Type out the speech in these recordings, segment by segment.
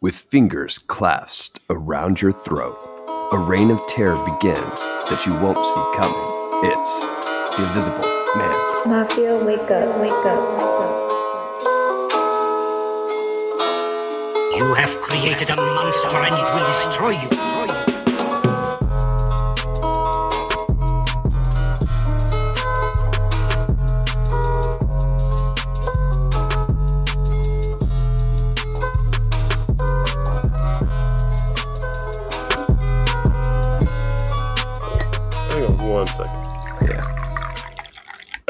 With fingers clasped around your throat, a reign of terror begins that you won't see coming. It's the Invisible Man. Mafia, wake up, wake up, wake up. You have created a monster and it will destroy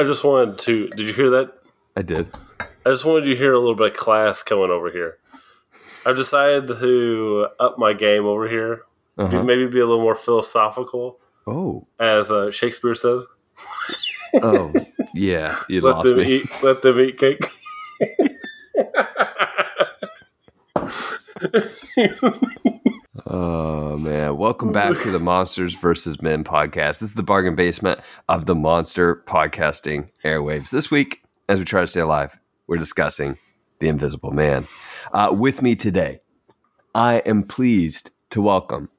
I just wanted to... Did you hear that? I did. I just wanted you to hear a little bit of class coming over here. I've decided to up my game over here. Uh-huh. Maybe be a little more philosophical. Oh. As Shakespeare says. Oh, yeah. You let lost them me. Let them eat cake. Oh, man. Welcome back to the Monsters versus Men podcast. This is the bargain basement of the monster podcasting airwaves. This week, as we try to stay alive, we're discussing The Invisible Man. With me today, I am pleased to welcome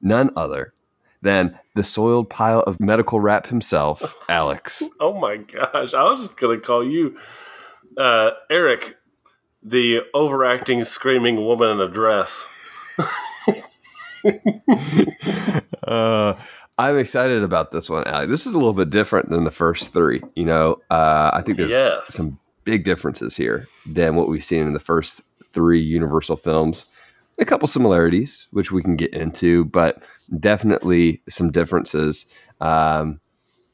none other than the soiled pile of medical wrap himself, Alex. Oh, my gosh. I was just going to call you Eric, the overacting, screaming woman in a dress. I'm excited about this one, Alex. This is a little bit different than the first three. You know, I think there's some big differences here than what we've seen in the first three Universal films. A couple similarities, which we can get into, but definitely some differences. I'm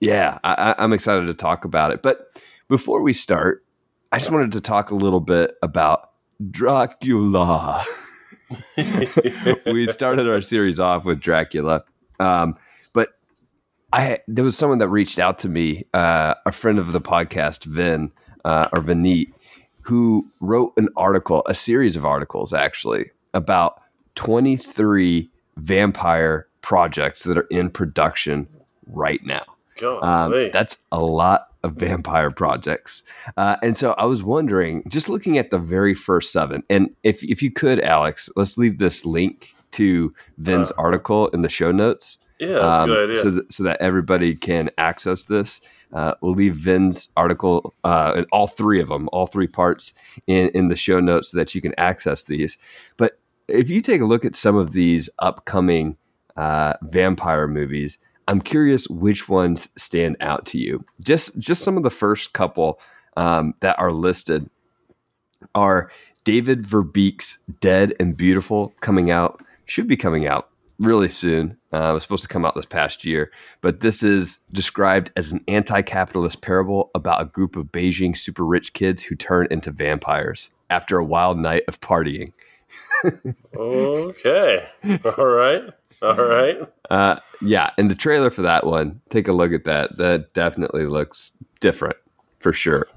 excited to talk about it. But before we start, I just wanted to talk a little bit about Dracula. We started our series off with Dracula, but there was someone that reached out to me, a friend of the podcast, Vin or Vineet, who wrote an article, a series of articles actually, about 23 vampire projects that are in production right now. That's a lot of vampire projects. And so I was wondering, just looking at the very first seven, and if you could, Alex, let's leave this link to Vin's article in the show notes. Yeah, that's a good idea. So that everybody can access this. We'll leave Vin's article, and all three of them, all three parts in the show notes so that you can access these. But if you take a look at some of these upcoming vampire movies, I'm curious which ones stand out to you. Just some of the first couple that are listed are David Verbeek's Dead and Beautiful, should be coming out really soon. It was supposed to come out this past year, but this is described as an anti-capitalist parable about a group of Beijing super rich kids who turn into vampires after a wild night of partying. Okay. All right. Yeah, and the trailer for that one, take a look at that. That definitely looks different, for sure.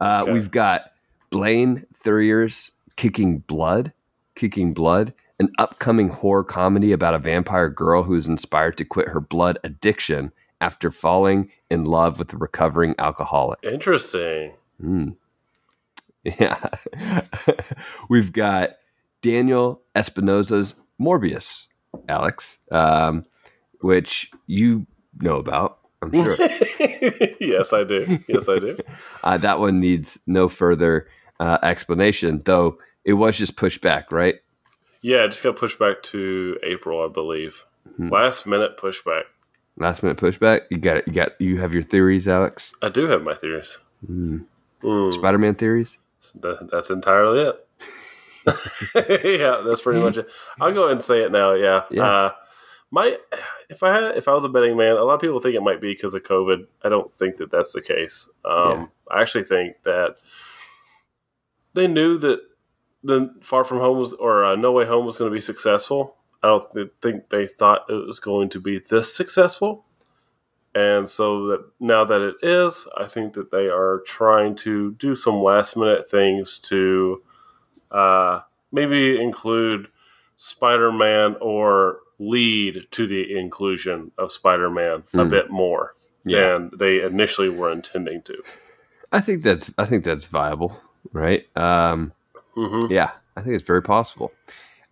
Okay. We've got Blaine Thurrier's Kicking Blood, an upcoming horror comedy about a vampire girl who is inspired to quit her blood addiction after falling in love with a recovering alcoholic. Interesting. Mm. Yeah. We've got Daniel Espinosa's Morbius, Alex, which you know about, I'm sure. Yes, I do. That one needs no further explanation, though it was just pushed back, right? Yeah, it just got pushed back to April, I believe. Mm-hmm. Last minute pushback. You have your theories, Alex? I do have my theories. Mm. Mm. Spider-Man theories? That's entirely it. Yeah, that's pretty much it. I'll go ahead and say it now. Yeah. If I was a betting man, a lot of people think it might be because of COVID. I don't think that that's the case. I actually think that they knew that the Far From Home or No Way Home was going to be successful. I don't think they thought it was going to be this successful, and so that now that it is, I think that they are trying to do some last minute things to. Maybe include Spider-Man or lead to the inclusion of Spider-Man a bit more than they initially were intending to. I think that's viable, right? Yeah, I think it's very possible.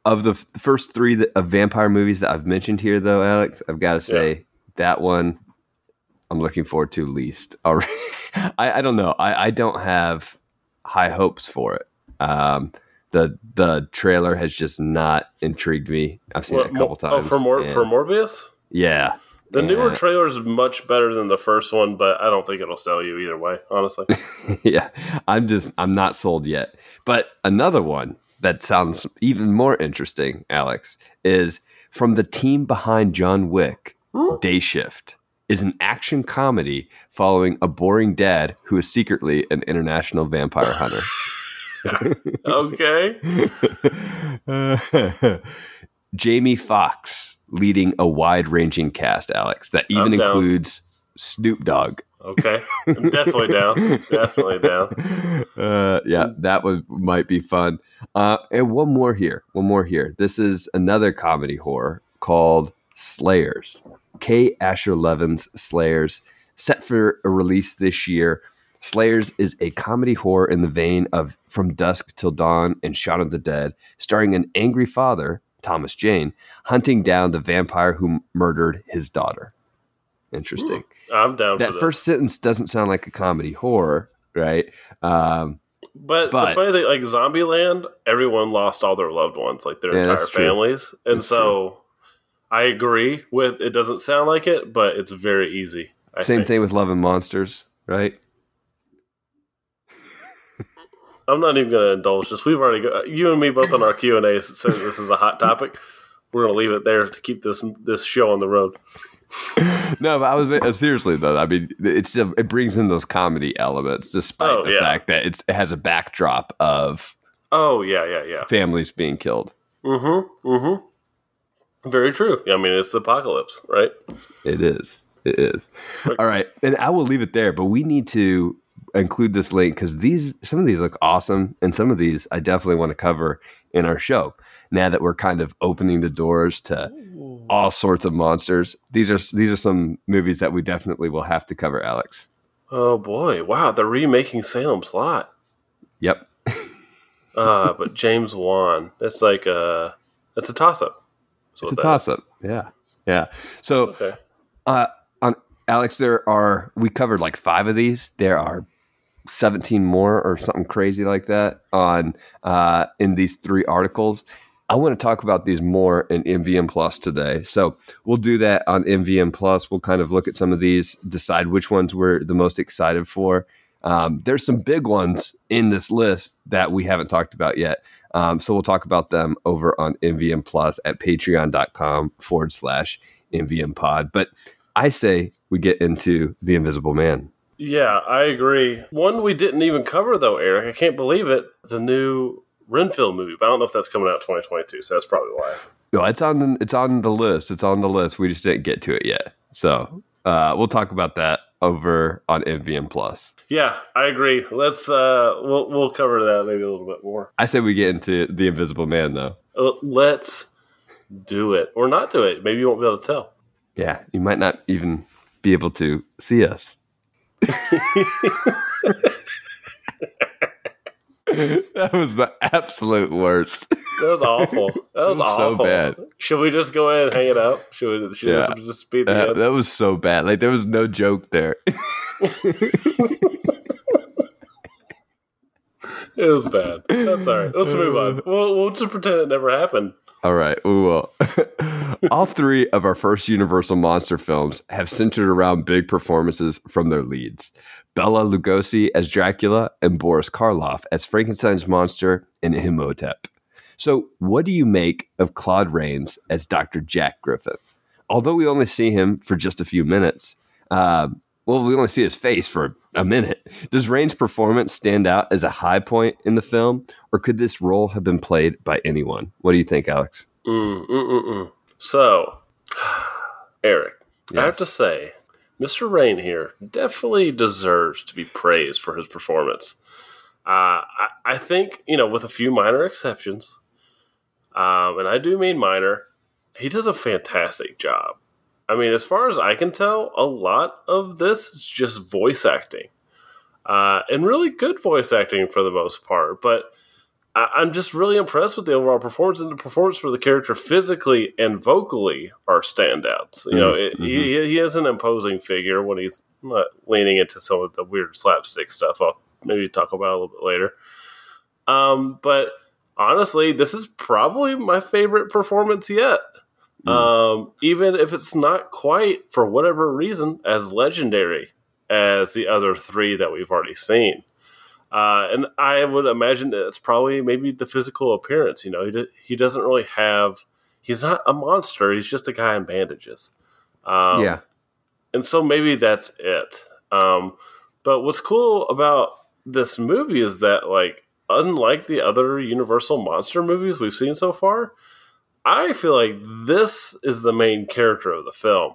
Of the first three of vampire movies that I've mentioned here, though, Alex, I've got to say that one I'm looking forward to least. I don't know. I don't have high hopes for it. The trailer has just not intrigued me. I've seen it a couple times. Oh, for Morbius? Yeah. The newer trailer is much better than the first one, but I don't think it'll sell you either way, honestly. Yeah, I'm not sold yet. But another one that sounds even more interesting, Alex, is from the team behind John Wick. Day Shift is an action comedy following a boring dad who is secretly an international vampire hunter. Okay. Jamie Foxx leading a wide-ranging cast, Alex, that even includes Snoop Dogg. Okay, I'm definitely down. Yeah, that one might be fun. And one more here. This is another comedy horror called Slayers. K. Asher Levin's Slayers, set for a release this year. Slayers is a comedy horror in the vein of From Dusk Till Dawn and Shaun of the Dead, starring an angry father, Thomas Jane, hunting down the vampire who murdered his daughter. Interesting. I'm down for that. That first sentence doesn't sound like a comedy horror, right? But the funny thing, like Zombieland, everyone lost all their loved ones, like their entire families. And that's so true. I agree with it doesn't sound like it, but it's very easy. Same thing with Love and Monsters, right? I'm not even going to indulge this. We've already got you and me both on our Q&A since this is a hot topic. We're going to leave it there to keep this show on the road. No, but I was seriously though. I mean, it brings in those comedy elements, despite the fact that it has a backdrop of families being killed. Mm-hmm. Mm-hmm. Very true. I mean, it's the apocalypse, right? It is. Okay. All right, and I will leave it there. But we need to include this link because some of these look awesome, and some of these I definitely want to cover in our show. Now that we're kind of opening the doors to all sorts of monsters, these are some movies that we definitely will have to cover, Alex. Oh boy! Wow, they're remaking Salem's Lot. Yep. But James Wan. That's a toss-up. It's a toss-up. Yeah. So, okay. On Alex, we covered like 5 of these. There are 17 more or something crazy like that on in these 3 articles. I want to talk about these more in MVM Plus today. So we'll do that on MVM Plus. We'll kind of look at some of these, decide which ones we're the most excited for. There's some big ones in this list that we haven't talked about yet. So we'll talk about them over on MVM Plus at patreon.com/MVM pod. But I say we get into The Invisible Man. Yeah, I agree. One we didn't even cover though, Eric, I can't believe it. The new Renfield movie, but I don't know if that's coming out in 2022, so that's probably why. No, it's on the list. We just didn't get to it yet. So we'll talk about that over on MVM Plus. Yeah, I agree. Let's we'll cover that maybe a little bit more. I say we get into The Invisible Man though. Let's do it or not do it. Maybe you won't be able to tell. Yeah, you might not even be able to see us. That was the absolute worst. That was awful. So bad. Should we just go ahead and hang it up? Should we just speed it up? That was so bad. Like, there was no joke there. It was bad. That's all right. Let's move on. We'll just pretend it never happened. All right, we will. All 3 of our first Universal monster films have centered around big performances from their leads. Bela Lugosi as Dracula and Boris Karloff as Frankenstein's monster and Imhotep. So what do you make of Claude Rains as Dr. Jack Griffin? Although we only see him for just a few minutes, we only see his face for a minute. Does Rains' performance stand out as a high point in the film, or could this role have been played by anyone? What do you think, Alex? So, Eric, yes. I have to say, Mr. Rain here definitely deserves to be praised for his performance. I think, with a few minor exceptions, and I do mean minor, he does a fantastic job. I mean, as far as I can tell, a lot of this is just voice acting, and really good voice acting for the most part. But I'm just really impressed with the overall performance, and the performance for the character physically and vocally are standouts. You know, he is an imposing figure when he's leaning into some of the weird slapstick stuff. I'll maybe talk about a little bit later. But honestly, this is probably my favorite performance yet. Even if it's not quite, for whatever reason, as legendary as the other three that we've already seen. And I would imagine that it's probably maybe the physical appearance. You know, he doesn't really have... He's not a monster. He's just a guy in bandages. Yeah. And so maybe that's it. But what's cool about this movie is that, like, unlike the other Universal monster movies we've seen so far, I feel like this is the main character of the film.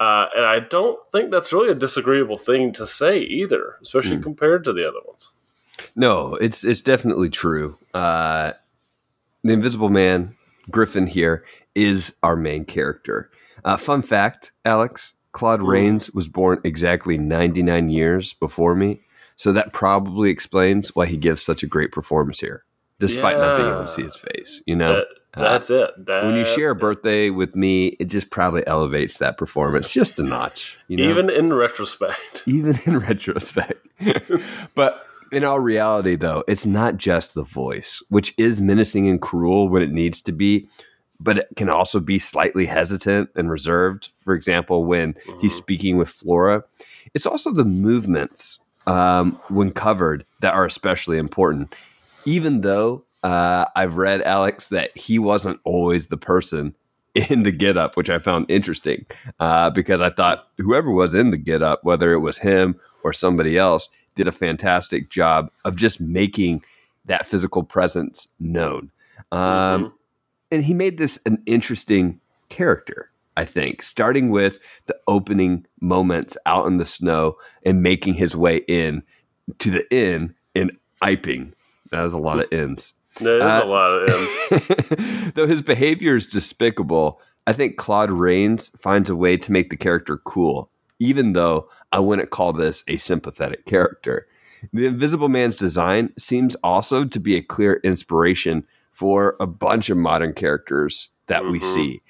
And I don't think that's really a disagreeable thing to say either, especially compared to the other ones. No, it's definitely true. The Invisible Man, Griffin here, is our main character. Fun fact, Alex, Claude Rains was born exactly 99 years before me. So that probably explains why he gives such a great performance here, despite not being able to see his face, you know? That's it. That's when you share a birthday with me, it just probably elevates that performance just a notch. You know? Even in retrospect. But in all reality, though, it's not just the voice, which is menacing and cruel when it needs to be, but it can also be slightly hesitant and reserved. For example, when he's speaking with Flora, it's also the movements when covered that are especially important, even though I've read, Alex, that he wasn't always the person in the getup, which I found interesting because I thought whoever was in the getup, whether it was him or somebody else, did a fantastic job of just making that physical presence known. And he made this an interesting character, I think, starting with the opening moments out in the snow and making his way in to the inn in Iping. That was a lot of inns. There is a lot of him. Though his behavior is despicable, I think Claude Rains finds a way to make the character cool, even though I wouldn't call this a sympathetic character. The Invisible Man's design seems also to be a clear inspiration for a bunch of modern characters that we see.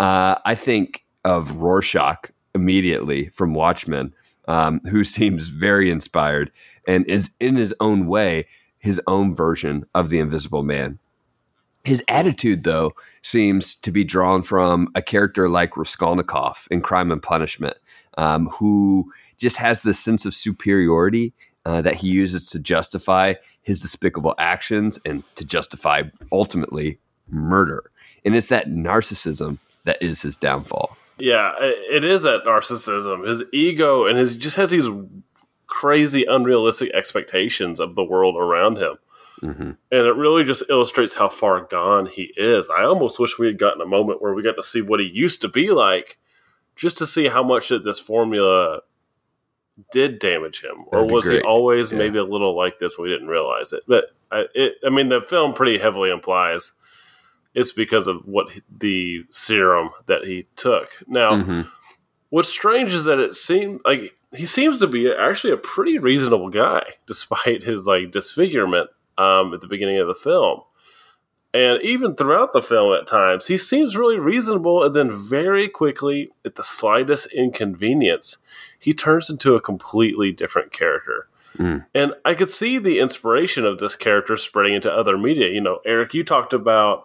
I think of Rorschach immediately from Watchmen, who seems very inspired and is in his own way his own version of the Invisible Man. His attitude, though, seems to be drawn from a character like Raskolnikov in Crime and Punishment, who just has this sense of superiority that he uses to justify his despicable actions and to justify, ultimately, murder. And it's that narcissism that is his downfall. Yeah, it is that narcissism, his ego, and he just has these crazy, unrealistic expectations of the world around him. And it really just illustrates how far gone he is. I almost wish we had gotten a moment where we got to see what he used to be like, just to see how much that this formula did damage him. Or was he always maybe a little like this? We didn't realize it. But I mean, the film pretty heavily implies it's because of what the serum that he took. Now, what's strange is that it seemed like he seems to be actually a pretty reasonable guy, despite his like disfigurement at the beginning of the film. And even throughout the film at times, he seems really reasonable. And then very quickly, at the slightest inconvenience, he turns into a completely different character. And I could see the inspiration of this character spreading into other media. You know, Eric, you talked about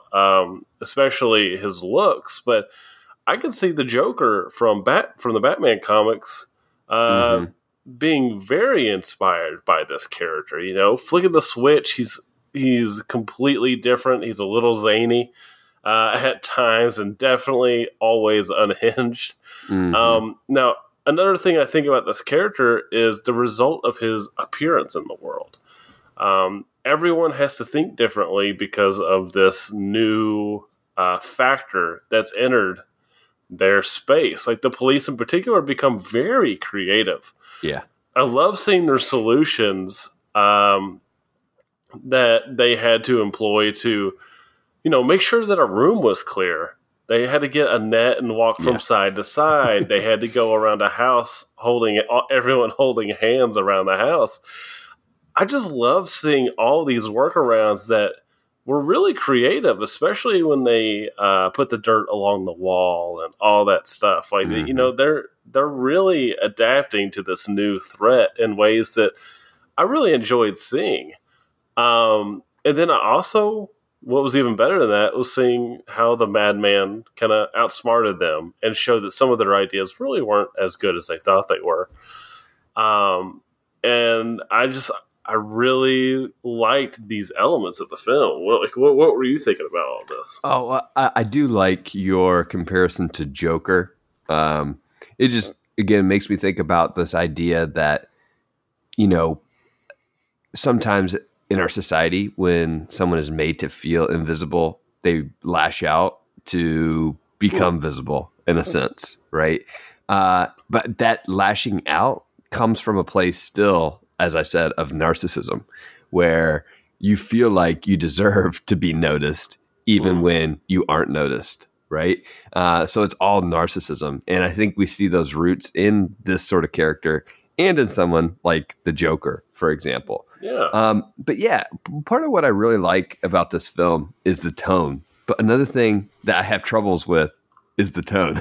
especially his looks, but I could see the Joker from the Batman comics being very inspired by this character. You know, flicking the switch, he's completely different. He's a little zany at times, and definitely always unhinged. Now, another thing I think about this character is the result of his appearance in the world. Everyone has to think differently because of this new factor that's entered their space. Like the police in particular become very creative. I love seeing their solutions that they had to employ to, you know, make sure that a room was clear. They had to get a net and walk from side to side. They had to go around a house holding everyone holding hands around the house. I just love seeing all these workarounds that were really creative, especially when they put the dirt along the wall and all that stuff. Like, mm-hmm. you know, they're really adapting to this new threat in ways that I really enjoyed seeing. And then I also, what was even better than that was seeing how the madman kind of outsmarted them and showed that some of their ideas really weren't as good as they thought they were. And I really liked these elements of the film. What were you thinking about all this? Oh, I do like your comparison to Joker. It just, again, makes me think about this idea that, you know, sometimes in our society, when someone is made to feel invisible, they lash out to become visible in a sense, right? But that lashing out comes from a place still, as I said, of narcissism, where you feel like you deserve to be noticed even when you aren't noticed, right? So it's all narcissism. And I think we see those roots in this sort of character and in someone like the Joker, for example. Yeah. But yeah, part of what I really like about this film is the tone. But another thing that I have troubles with is the tone.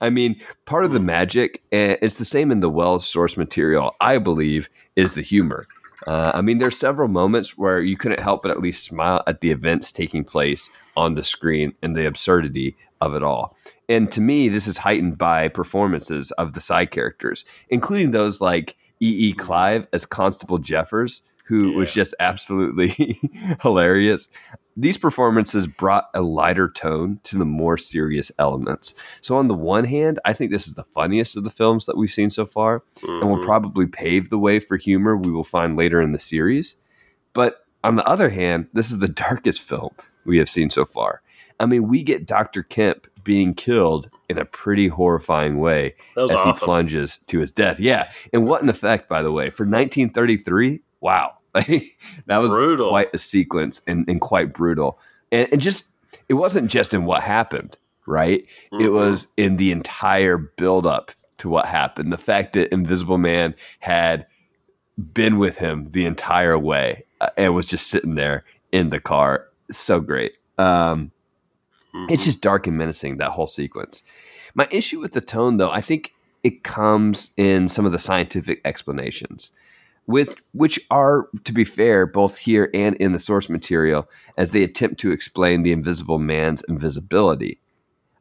I mean, part of the magic, and it's the same in the Wells source material, I believe, is the humor. I mean, there's several moments where you couldn't help but at least smile at the events taking place on the screen and the absurdity of it all. And to me, this is heightened by performances of the side characters, including those like E.E. Clive as Constable Jeffers, who was just absolutely hilarious. These performances brought a lighter tone to the more serious elements. So on the one hand, I think this is the funniest of the films that we've seen so far, and will probably pave the way for humor we will find later in the series. But on the other hand, this is the darkest film we have seen so far. I mean, we get Dr. Kemp being killed in a pretty horrifying way as he plunges to his death. Yeah, and what an effect, by the way. For 1933, wow. That was brutal. Quite a sequence and quite brutal. And just, it wasn't just in what happened, right? Mm-hmm. It was in the entire buildup to what happened. The fact that Invisible Man had been with him the entire way and was just sitting there in the car. So great. It's just dark and menacing, that whole sequence. My issue with the tone, though, I think it comes in some of the scientific explanations, with which are, to be fair, both here and in the source material, as they attempt to explain the Invisible Man's invisibility.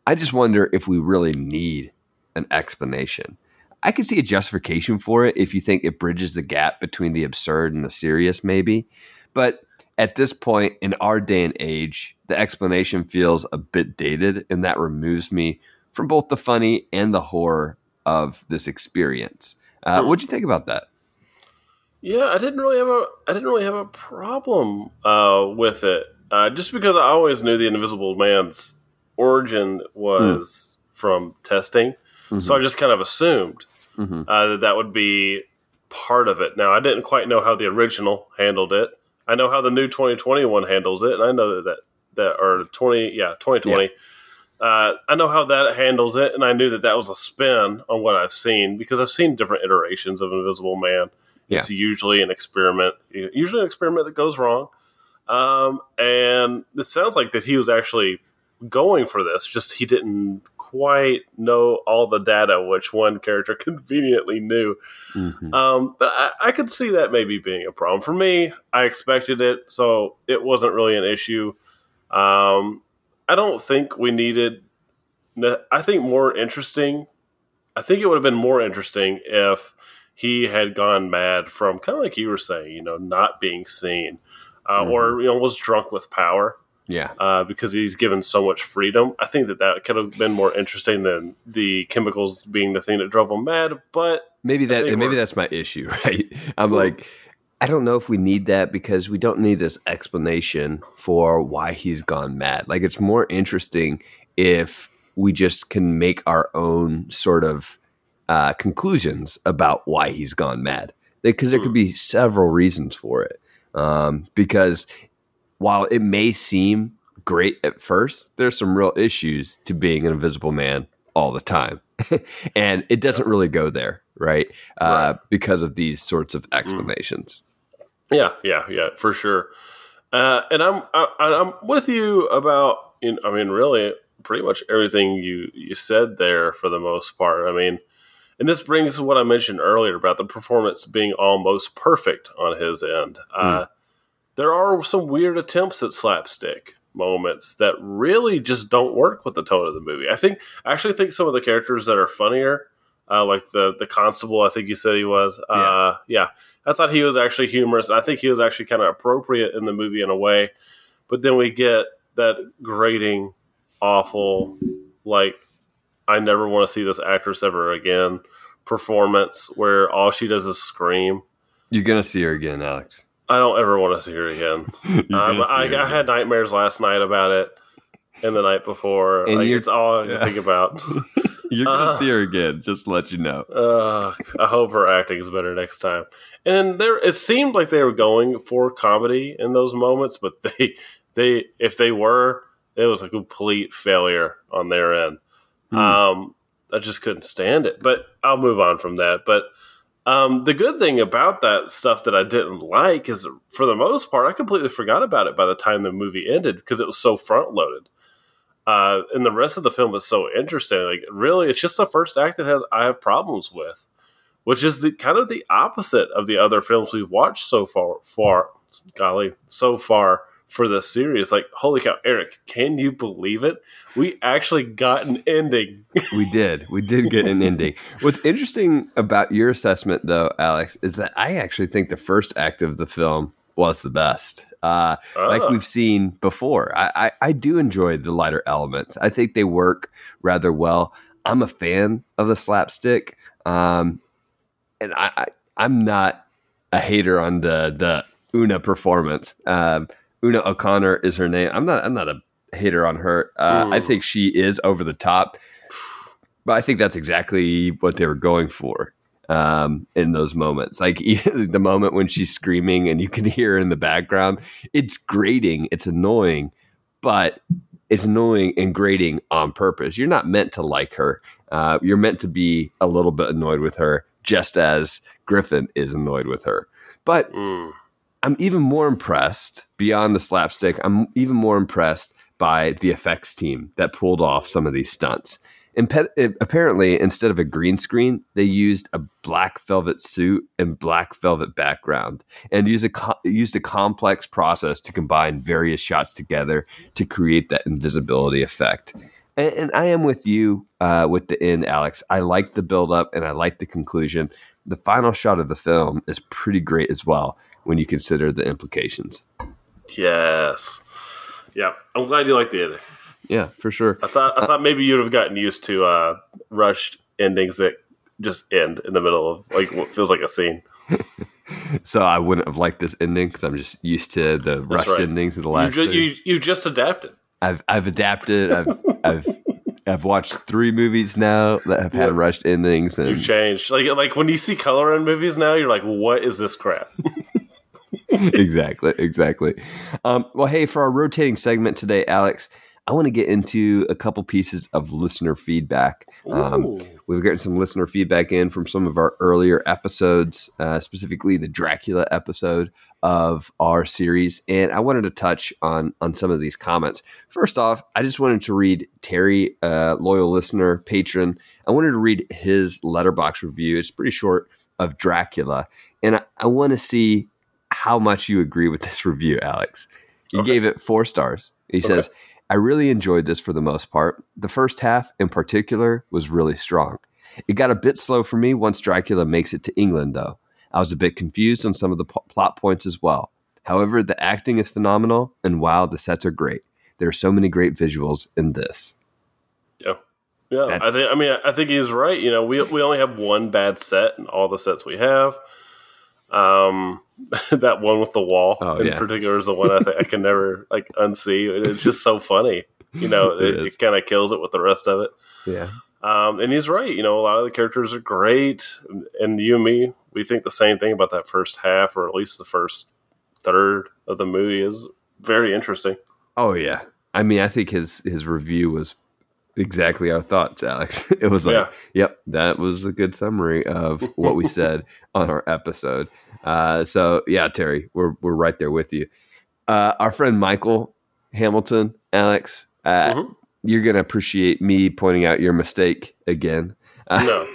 I just wonder if we really need an explanation. I could see a justification for it if you think it bridges the gap between the absurd and the serious, maybe. But at this point, in our day and age, the explanation feels a bit dated, and that removes me from both the funny and the horror of this experience. What'd you think about that? Yeah, I didn't really have a problem with it, just because I always knew the Invisible Man's origin was from testing, so I just kind of assumed that would be part of it. Now, I didn't quite know how the original handled it. I know how the new 2021 handles it, and I know that 2020. Yeah. I know how that handles it, and I knew that was a spin on what I've seen because I've seen different iterations of Invisible Man. Yeah. It's usually an experiment that goes wrong. And it sounds like that he was actually going for this, just he didn't quite know all the data, which one character conveniently knew. But I could see that maybe being a problem. For me, I expected it, so it wasn't really an issue. I don't think we needed... I think it would have been more interesting if he had gone mad from, kind of like you were saying, you know, not being seen, or, you know, was drunk with power. Yeah. Because he's given so much freedom. I think that could have been more interesting than the chemicals being the thing that drove him mad. But maybe that's my issue, right? I'm like, I don't know if we need that because we don't need this explanation for why he's gone mad. Like, it's more interesting if we just can make our own sort of conclusions about why he's gone mad, because there could be several reasons for it. Because while it may seem great at first, there's some real issues to being an invisible man all the time, and it doesn't really go there, right? Because of these sorts of explanations. Yeah, for sure. And I'm with you about, I mean, really, pretty much everything you said there for the most part. I mean, and this brings to what I mentioned earlier about the performance being almost perfect on his end. There are some weird attempts at slapstick moments that really just don't work with the tone of the movie. I actually think some of the characters that are funnier, like the constable, I think you said he was. I thought he was actually humorous. I think he was actually kind of appropriate in the movie in a way. But then we get that grating, awful, like, I never want to see this actress ever again performance where all she does is scream. You're going to see her again, Alex. I don't ever want to see her again. I had nightmares last night about it and the night before. And it's all I can think about. You're going to see her again, just to let you know. I hope her acting is better next time. And it seemed like they were going for comedy in those moments, but it was a complete failure on their end. I just couldn't stand it. But I'll move on from that. But the good thing about that stuff that I didn't like is, for the most part, I completely forgot about it by the time the movie ended because it was so front-loaded. And the rest of the film is so interesting. Like, really, it's just the first act that I have problems with, which is kind of the opposite of the other films we've watched so far for this series. Like, holy cow, Eric, can you believe it? We actually got an ending. We did get an ending. What's interesting about your assessment, though, Alex, is that I actually think the first act of the film was the best. Like we've seen before. I do enjoy the lighter elements. I think they work rather well. I'm a fan of the slapstick. And I'm not a hater on the Una performance. Una O'Connor is her name. I'm not a hater on her. I think she is over the top, but I think that's exactly what they were going for in those moments. Like the moment when she's screaming and you can hear her in the background, it's grating. It's annoying, but it's annoying and grating on purpose. You're not meant to like her. You're meant to be a little bit annoyed with her, just as Griffin is annoyed with her. But I'm even more impressed beyond the slapstick. I'm even more impressed by the effects team that pulled off some of these stunts. And apparently, instead of a green screen, they used a black velvet suit and black velvet background and used a complex process to combine various shots together to create that invisibility effect. And I am with you with the end, Alex. I like the buildup and I like the conclusion. The final shot of the film is pretty great as well, when you consider the implications. Yes. Yeah. I'm glad you liked the ending. Yeah, for sure. I thought maybe you'd have gotten used to rushed endings that just end in the middle of like what feels like a scene. So I wouldn't have liked this ending because I'm just used to the rushed endings of the last. You just adapted. I've adapted. I've watched 3 movies now that have had rushed endings. And you changed. Like when you see color in movies now, you're like, what is this crap? Exactly. Well, hey, for our rotating segment today, Alex, I want to get into a couple pieces of listener feedback. We've gotten some listener feedback in from some of our earlier episodes, specifically the Dracula episode of our series. And I wanted to touch on some of these comments. First off, I just wanted to read Terry, a loyal listener, patron. I wanted to read his Letterboxd review. It's pretty short, of Dracula. And I want to see how much you agree with this review, Alex. You gave it 4 stars. He says, I really enjoyed this for the most part. The first half in particular was really strong. It got a bit slow for me once Dracula makes it to England, though. I was a bit confused on some of the plot points as well. However, the acting is phenomenal, and wow, the sets are great. There are so many great visuals in this. Yeah. I think he's right. You know, we only have one bad set in all the sets we have. That one with the wall particular is the one I can never like unsee. It's just so funny, you know. It kind of kills it with the rest of it. Yeah. And he's right. You know, a lot of the characters are great, and you and me, we think the same thing about that first half, or at least the first third of the movie is very interesting. Oh yeah, I mean, I think his review was exactly our thoughts, Alex. It was like, yep, that was a good summary of what we said on our episode. So yeah, Terry, we're right there with you. Our friend Michael Hamilton, Alex, you're gonna appreciate me pointing out your mistake again. No.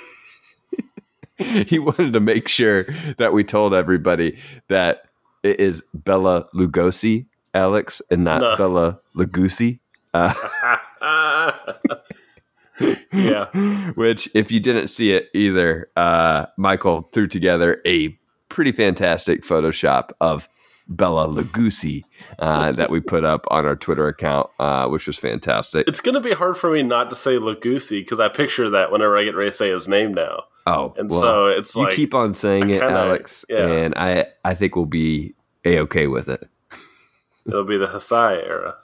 He wanted to make sure that we told everybody that it is Bela Lugosi, Alex, and not Bela Lugosi. Yeah. Which, if you didn't see it either, Michael threw together a pretty fantastic Photoshop of Bela Lugosi that we put up on our Twitter account, which was fantastic. It's going to be hard for me not to say Lugosi because I picture that whenever I get ready to say his name now. Oh, and well, so it's like you keep on saying it, Alex, and I think we'll be A-okay with it. It'll be the Heisei era,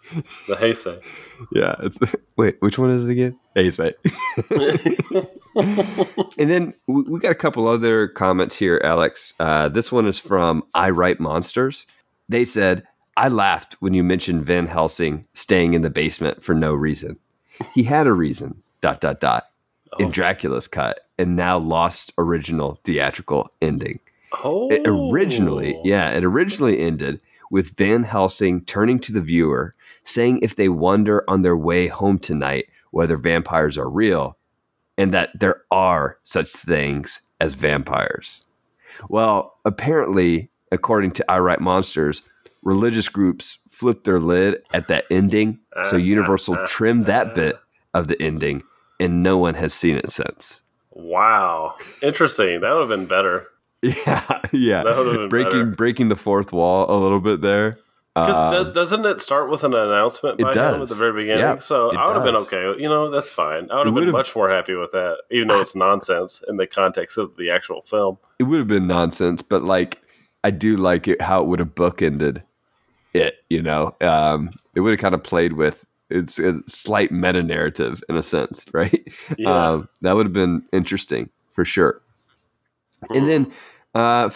the Heisei. Yeah, it's wait, which one is it again? Heisei. And then we got a couple other comments here, Alex. This one is from I Write Monsters. They said, "I laughed when you mentioned Van Helsing staying in the basement for no reason. He had a reason. ... In Dracula's cut, and now lost original theatrical ending. It originally ended." With Van Helsing turning to the viewer, saying if they wonder on their way home tonight whether vampires are real and that there are such things as vampires. Well, apparently, according to I Write Monsters, religious groups flipped their lid at that ending, so Universal trimmed that bit of the ending, and no one has seen it since. Wow. Interesting. That would have been better. Yeah. That would have been breaking the fourth wall a little bit there. Because doesn't it start with an announcement by him at the very beginning? Yeah, so I would have been okay. You know, that's fine. I would have been much more happy with that, even though it's nonsense in the context of the actual film. It would have been nonsense, but like I do like it how it would have bookended it. You know, it would have kind of played with it's a slight meta narrative in a sense, right? Yeah. That would have been interesting for sure. And then another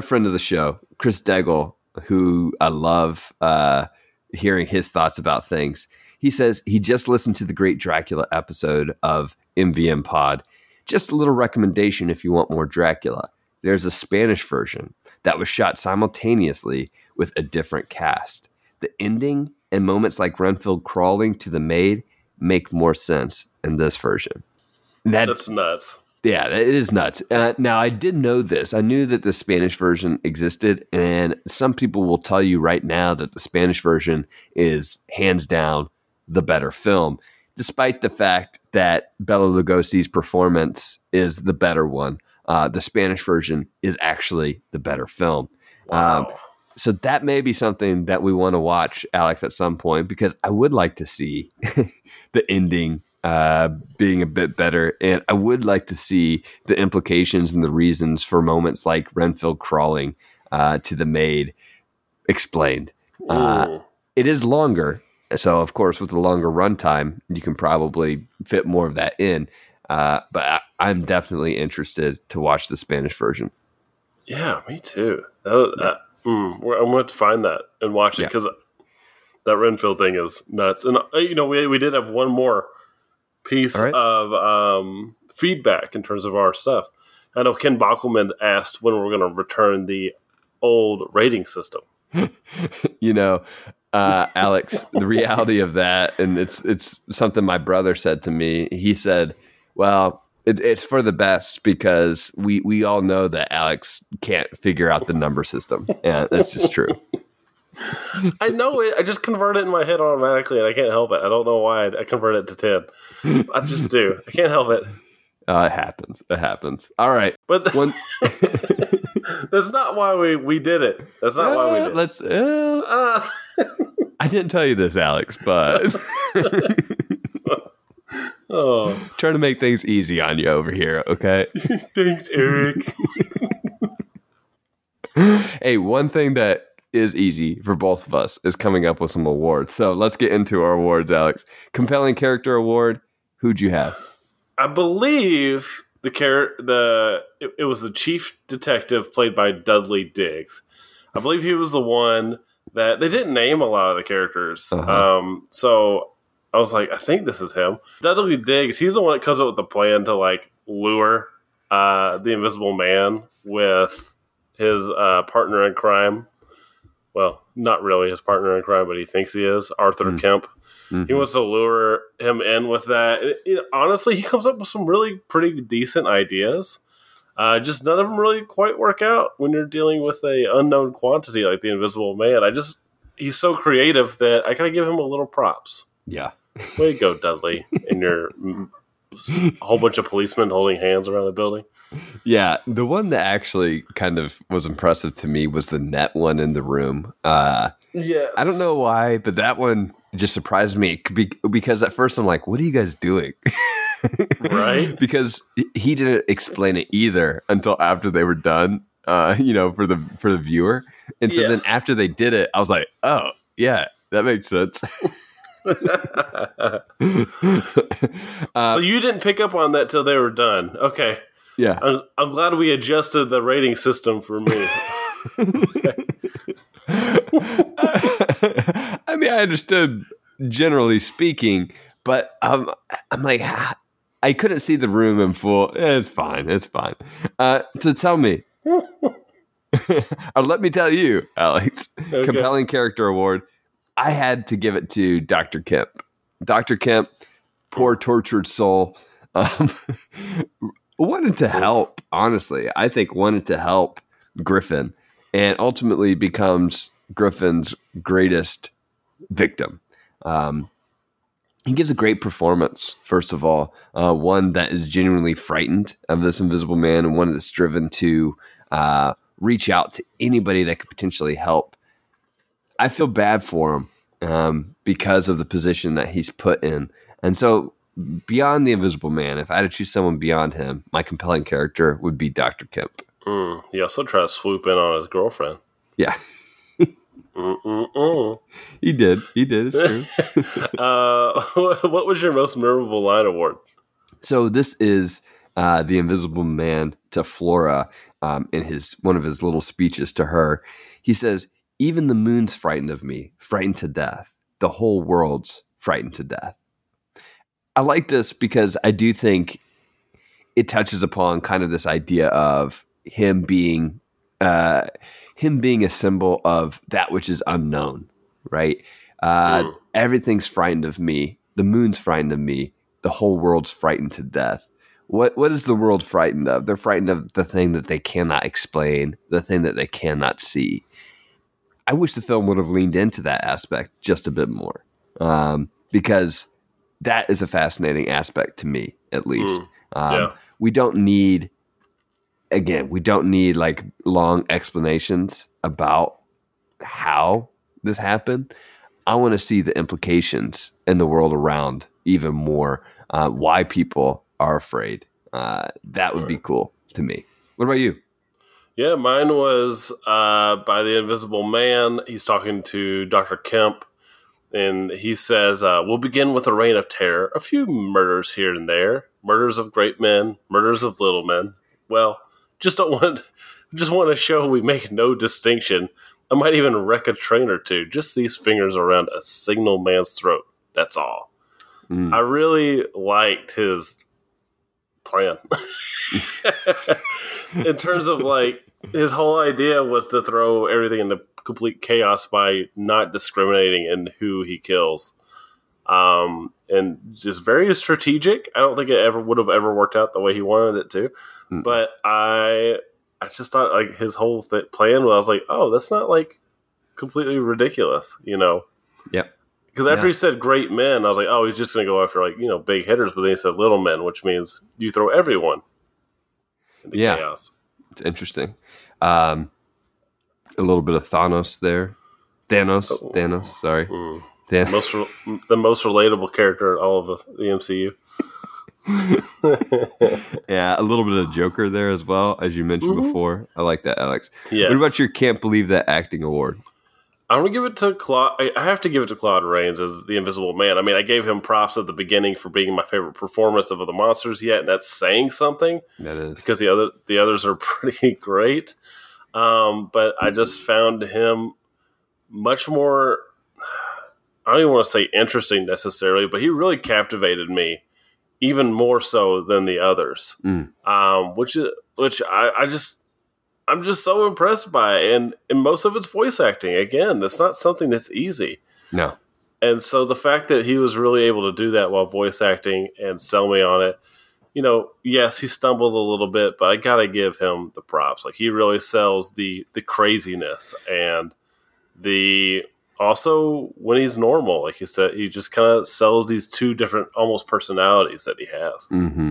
friend of the show, Chris Deggle, who I love hearing his thoughts about things. He says he just listened to the Great Dracula episode of MVM Pod. Just a little recommendation if you want more Dracula. There's a Spanish version that was shot simultaneously with a different cast. The ending and moments like Renfield crawling to the maid make more sense in this version. That's nuts. Yeah, it is nuts. Now, I did know this. I knew that the Spanish version existed, and some people will tell you right now that the Spanish version is hands down the better film, despite the fact that Bela Lugosi's performance is the better one. The Spanish version is actually the better film. Wow. So that may be something that we want to watch, Alex, at some point, because I would like to see the ending being a bit better, and I would like to see the implications and the reasons for moments like Renfield crawling to the maid explained. It is longer, so of course with the longer runtime you can probably fit more of that in, but I'm definitely interested to watch the Spanish version. Yeah, me too. I'm going to have to find that and watch it, because that Renfield thing is nuts. And you know, we did have one more piece of feedback in terms of our stuff. I know Ken Bockelman asked when we're going to return the old rating system. You know, Alex, the reality of that, and it's something my brother said to me. He said, "Well, it's for the best because we all know that Alex can't figure out the number system, and that's just true." I know it. I just convert it in my head automatically, and I can't help it. I don't know why I convert it to 10. I just do. I can't help it. It happens. All right. But that's not why we did it. That's not why we did it. I didn't tell you this, Alex, but trying to make things easy on you over here, okay? Thanks, Eric. Hey, one thing that is easy for both of us is coming up with some awards. So let's get into our awards, Alex. Compelling character award. Who'd you have? I believe it was the chief detective played by Dudley Diggs. I believe he was the one that they didn't name a lot of the characters. So I was like, I think this is him. Dudley Diggs. He's the one that comes up with the plan to like lure the Invisible Man with his partner in crime. Well, not really his partner in crime, but he thinks he is, Arthur Kemp. Mm-hmm. He wants to lure him in with that. It, honestly, he comes up with some really pretty decent ideas. Just none of them really quite work out when you're dealing with an unknown quantity like the Invisible Man. He's so creative that I gotta give him a little props. Yeah. Way to go, Dudley, and your whole bunch of policemen holding hands around the building. Yeah, the one that actually kind of was impressive to me was the net one in the room. Yes. I don't know why, but that one just surprised me because at first I'm like, what are you guys doing? Right? Because he didn't explain it either until after they were done, for the viewer. And so then after they did it, I was like, oh, yeah, that makes sense. So you didn't pick up on that till they were done. Okay. Yeah. I'm glad we adjusted the rating system for me. I mean, I understood generally speaking, but I'm like, I couldn't see the room in full. It's fine. So tell me. Let me tell you, Alex. Okay. Compelling Character Award. I had to give it to Dr. Kemp. Dr. Kemp, poor tortured soul. Wanted to help, honestly. I think wanted to help Griffin and ultimately becomes Griffin's greatest victim. He gives a great performance, first of all. One that is genuinely frightened of this Invisible Man and one that's driven to reach out to anybody that could potentially help. I feel bad for him because of the position that he's put in. And so beyond the Invisible Man, if I had to choose someone beyond him, my compelling character would be Dr. Kemp. He also tried to swoop in on his girlfriend. Yeah. He did. It's true. What was your most memorable line award? So this is the Invisible Man to Flora in one of his little speeches to her. He says, "Even the moon's frightened of me, frightened to death. The whole world's frightened to death." I like this because I do think it touches upon kind of this idea of him being a symbol of that which is unknown, right? Everything's frightened of me. The moon's frightened of me. The whole world's frightened to death. What is the world frightened of? They're frightened of the thing that they cannot explain, the thing that they cannot see. I wish the film would have leaned into that aspect just a bit more because that is a fascinating aspect to me, at least. We don't need like long explanations about how this happened. I want to see the implications in the world around even more, why people are afraid. That would be cool to me. What about you? Yeah, mine was by the Invisible Man. He's talking to Dr. Kemp. And he says, we'll begin with a reign of terror. A few murders here and there. Murders of great men. Murders of little men. Well, just want to show we make no distinction. I might even wreck a train or two. Just these fingers around a signal man's throat. That's all. I really liked his plan. In terms of like, his whole idea was to throw everything into complete chaos by not discriminating in who he kills, and just very strategic. I don't think it would have worked out the way he wanted it to, but I just thought like his whole plan was like, oh, that's not like completely ridiculous, Yep. Because after he said great men, I was like, oh, he's just going to go after like big hitters, but then he said little men, which means you throw everyone into chaos. It's interesting. A little bit of Thanos there. Thanos, sorry. Thanos. The most relatable character in all of the MCU. Yeah, a little bit of Joker there as well, as you mentioned before. I like that, Alex. Yes. What about your Can't Believe That Acting Award? I'm going to give it to Claude. I have to give it to Claude Rains as the Invisible Man. I mean, I gave him props at the beginning for being my favorite performance of the monsters yet, and that's saying something. That is. Because the others are pretty great. But I just found him much more, I don't even want to say interesting necessarily, but he really captivated me even more so than the others. Which I just I'm just so impressed by it. And most of it's voice acting. Again, it's not something that's easy. No. And so the fact that he was really able to do that while voice acting and sell me on it, you know, yes, he stumbled a little bit, but I got to give him the props. Like, he really sells the craziness and the... Also, when he's normal, like you said, he just kind of sells these two different almost personalities that he has. Mm-hmm.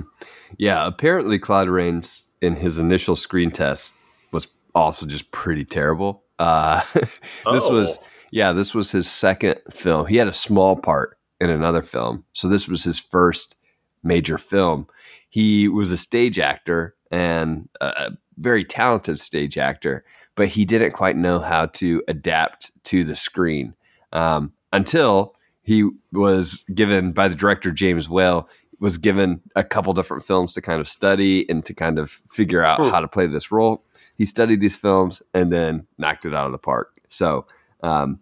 Yeah, apparently Claude Rains in his initial screen test was also just pretty terrible. This was his second film. He had a small part in another film, so this was his first major film. He was a stage actor and a very talented stage actor, but he didn't quite know how to adapt to the screen until he was given by the director, James Whale, was given a couple different films to kind of study and to kind of figure out how to play this role. He studied these films and then knocked it out of the park. So I'm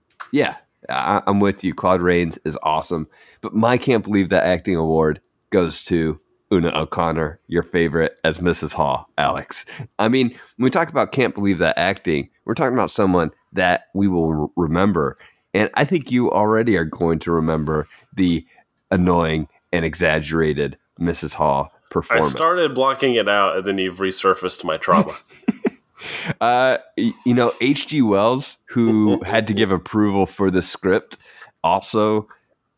with you. Claude Rains is awesome, but my Can't Believe That Acting Award goes to Una O'Connor, your favorite, as Mrs. Hall, Alex. I mean, when we talk about Can't Believe That Acting, we're talking about someone that we will remember. And I think you already are going to remember the annoying and exaggerated Mrs. Hall performance. I started blocking it out, and then you've resurfaced my trauma. You know, H.G. Wells, who had to give approval for the script, also...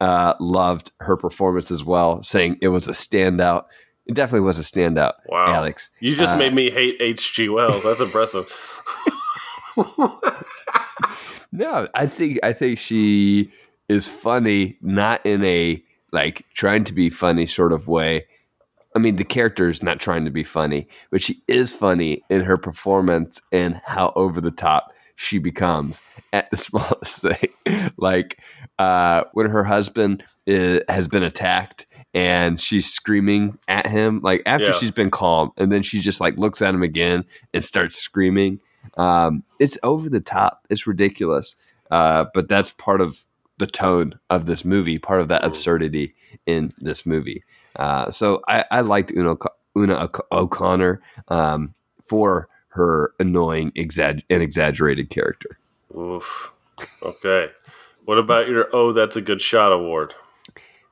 loved her performance as well, saying it was a standout. It definitely was a standout. Wow, Alex, you just made me hate H.G. Wells. That's impressive. No, I think she is funny, not in a like trying to be funny sort of way. I mean, the character is not trying to be funny, but she is funny in her performance and how over the top she becomes at the smallest thing. Like when her husband has been attacked and she's screaming at him, like after she's been calm, and then she just like looks at him again and starts screaming. It's over the top. It's ridiculous. But that's part of the tone of this movie, part of that absurdity in this movie. So I liked Una O'Connor for her annoying and exaggerated character. Oof. Okay. What about your "Oh, that's a good shot" award?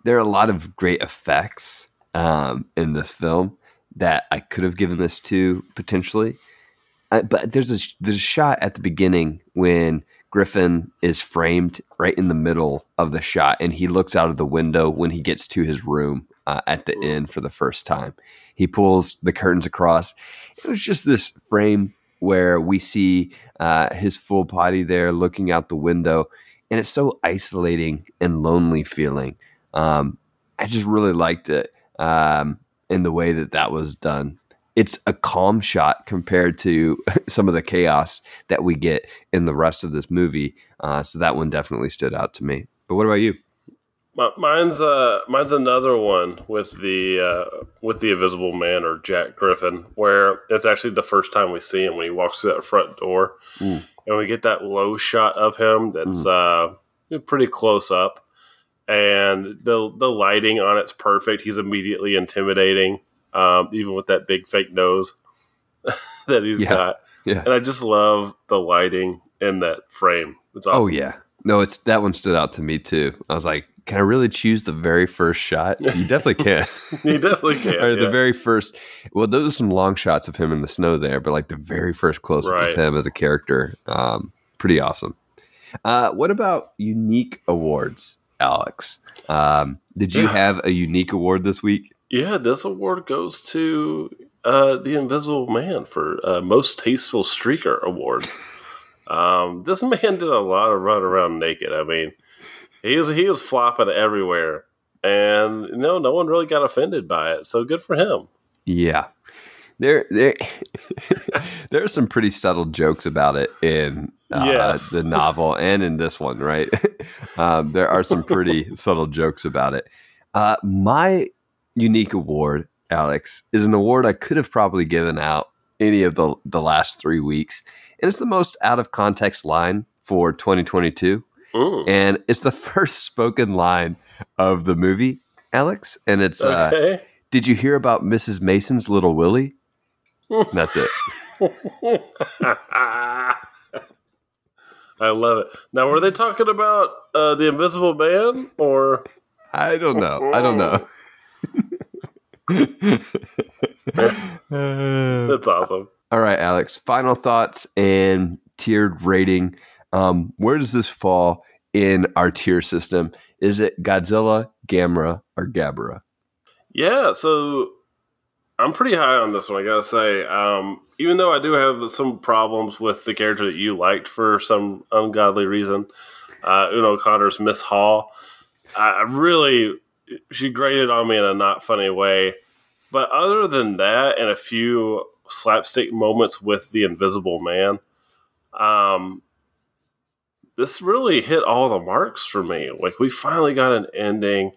There are a lot of great effects in this film that I could have given this to potentially, but there's a shot at the beginning when Griffin is framed right in the middle of the shot, and he looks out of the window when he gets to his room at the end for the first time. He pulls the curtains across. It was just this frame where we see his full body there looking out the window, and it's so isolating and lonely feeling. I just really liked it in the way that was done. It's a calm shot compared to some of the chaos that we get in the rest of this movie. So that one definitely stood out to me. But what about you? Mine's another one with the Invisible Man or Jack Griffin, where it's actually the first time we see him when he walks through that front door, and we get that low shot of him that's pretty close up, and the lighting on it's perfect. He's immediately intimidating. Even with that big fake nose that he's got. Yeah. And I just love the lighting in that frame. It's awesome. Oh, yeah. No, that one stood out to me, too. I was like, can I really choose the very first shot? You definitely can. You definitely can. Or the very first. Well, those are some long shots of him in the snow there, but like the very first close-up of him as a character. Pretty awesome. What about unique awards, Alex? Did you have a unique award this week? Yeah, this award goes to the Invisible Man for Most Tasteful Streaker Award. This man did a lot of run around naked. I mean, he was flopping everywhere, and no one really got offended by it. So good for him. Yeah, there are some pretty subtle jokes about it in the novel and in this one, right? There are some pretty subtle jokes about it. My unique award, Alex, is an award I could have probably given out any of the last 3 weeks. And it's the most out of context line for 2022. Ooh. And it's the first spoken line of the movie, Alex. And it's, did you hear about Mrs. Mason's little Willie? That's it. I love it. Now, were they talking about the Invisible Man, or I don't know. I don't know. That's awesome. All right, Alex. Final thoughts and tiered rating. Where does this fall in our tier system? Is it Godzilla, Gamera, or Gabara? Yeah, so I'm pretty high on this one, I gotta say. Even though I do have some problems with the character that you liked for some ungodly reason, Una O'Connor's Mrs. Hall, she grated on me in a not funny way. But other than that, and a few slapstick moments with the Invisible Man, this really hit all the marks for me. Like, we finally got an ending.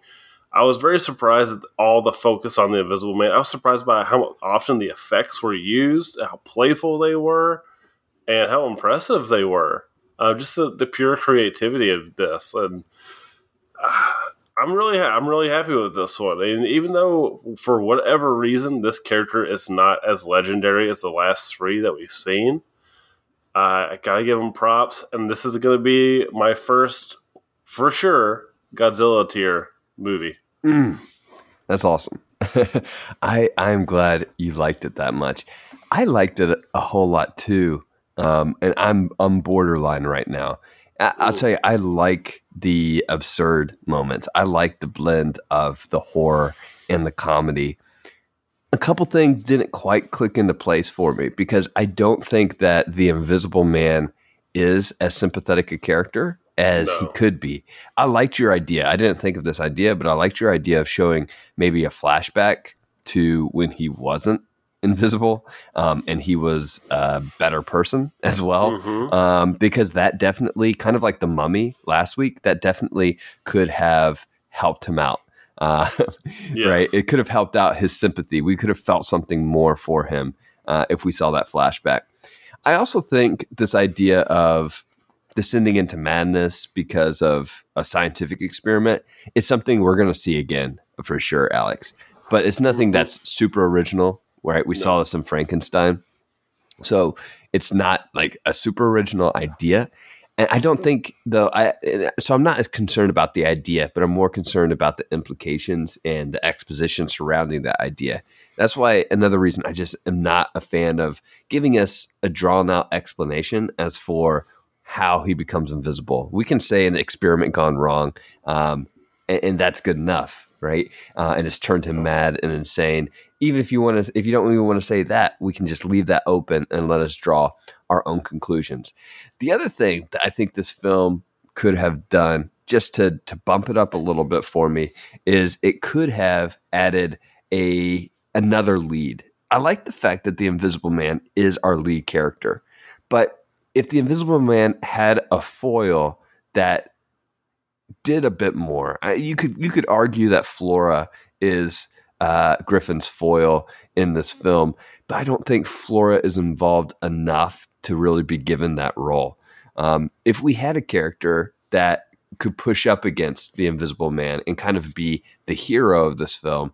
I was very surprised at all the focus on the Invisible Man. I was surprised by how often the effects were used, how playful they were, and how impressive they were. Just the pure creativity of this. And I'm really happy with this one. And even though, for whatever reason, this character is not as legendary as the last three that we've seen, I gotta give him props. And this is going to be my first, for sure, Godzilla tier movie. That's awesome. I'm glad you liked it that much. I liked it a whole lot too, and I'm borderline right now. I'll tell you, I like the absurd moments. I like the blend of the horror and the comedy. A couple things didn't quite click into place for me, because I don't think that the Invisible Man is as sympathetic a character as he could be. I liked your idea. I didn't think of this idea, but I liked your idea of showing maybe a flashback to when he wasn't invisible, and he was a better person as well. Mm-hmm. Because that definitely, kind of like the Mummy last week, that definitely could have helped him out. Yes. Right? It could have helped out his sympathy. We could have felt something more for him if we saw that flashback. I also think this idea of descending into madness because of a scientific experiment is something we're going to see again for sure, Alex. But it's nothing that's super original, right? We saw this in Frankenstein. So it's not like a super original idea. And I don't think, though, so I'm not as concerned about the idea, but I'm more concerned about the implications and the exposition surrounding that idea. That's why another reason I just am not a fan of giving us a drawn-out explanation as for how he becomes invisible. We can say an experiment gone wrong, and that's good enough, right? And it's turned him mad and insane. Even if you want to, if you don't even want to say that, we can just leave that open and let us draw our own conclusions. The other thing that I think this film could have done, just to bump it up a little bit for me, is it could have added another lead. I like the fact that the Invisible Man is our lead character, but if the Invisible Man had a foil that did a bit more, you could argue that Flora is Griffin's foil in this film, but I don't think Flora is involved enough to really be given that role. If we had a character that could push up against the Invisible Man and kind of be the hero of this film,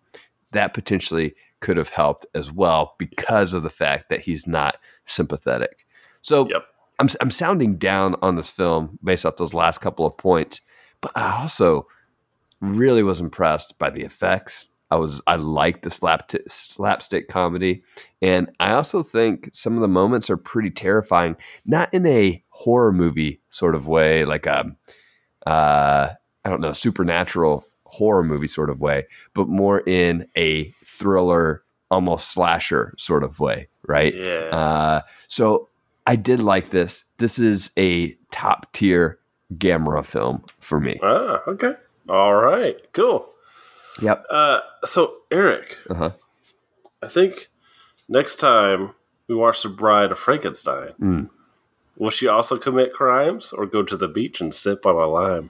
that potentially could have helped as well, because of the fact that he's not sympathetic. So yep. I'm sounding down on this film based off those last couple of points, but I also really was impressed by the effects. I liked the slapstick comedy, and I also think some of the moments are pretty terrifying, not in a horror movie sort of way, like supernatural horror movie sort of way, but more in a thriller, almost slasher sort of way, right? Yeah. So I did like this. This is a top tier Gamera film for me. Ah, okay. All right. Cool. Yep. So Eric, I think next time we watch The Bride of Frankenstein, will she also commit crimes or go to the beach and sip on a lime?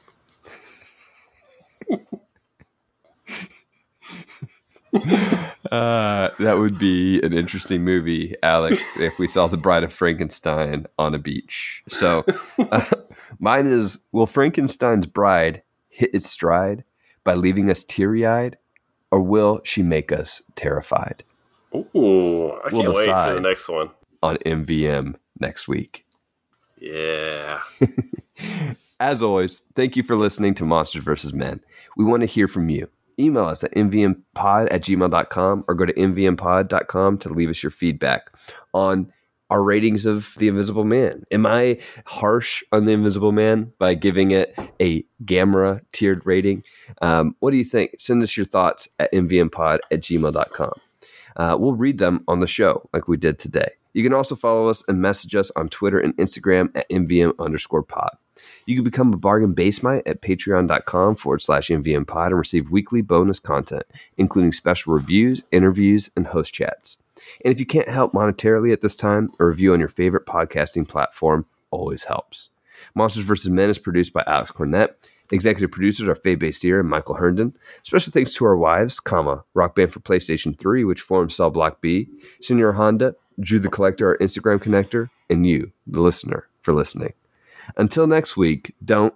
That would be an interesting movie, Alex, if we saw The Bride of Frankenstein on a beach. So mine is, will Frankenstein's bride hit its stride by leaving us teary-eyed, or will she make us terrified? Ooh, I can't wait for the next one. on MVM next week. Yeah. As always, thank you for listening to Monsters vs. Men. We want to hear from you. Email us at mvmpod@gmail.com or go to mvmpod.com to leave us your feedback on our ratings of The Invisible Man. Am I harsh on The Invisible Man by giving it a Gamera tiered rating? What do you think? Send us your thoughts at mvmpod@gmail.com. We'll read them on the show like we did today. You can also follow us and message us on Twitter and Instagram at mvm_pod. You can become a bargain basemite at patreon.com/mvmpod and receive weekly bonus content, including special reviews, interviews, and host chats. And if you can't help monetarily at this time, a review on your favorite podcasting platform always helps. Monsters vs. Men is produced by Alex Cornett. Executive producers are Faye Basier and Michael Herndon. Special thanks to our wives, Kama, Rock Band for PlayStation 3, which forms Cell Block B, Senior Honda, Drew the Collector, our Instagram connector, and you, the listener, for listening. Until next week, don't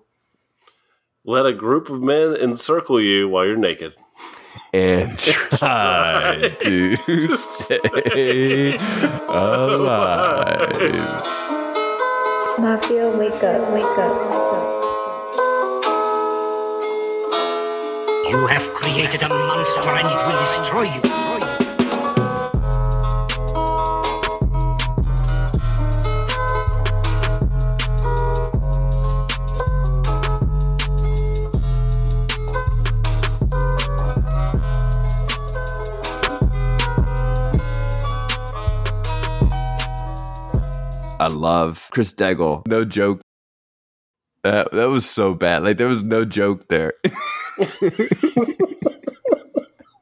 let a group of men encircle you while you're naked. And try to stay alive. Mafia, wake up, wake up. You have created a monster and it will destroy you. I love Chris Deggle. No joke. That was so bad. Like, there was no joke there.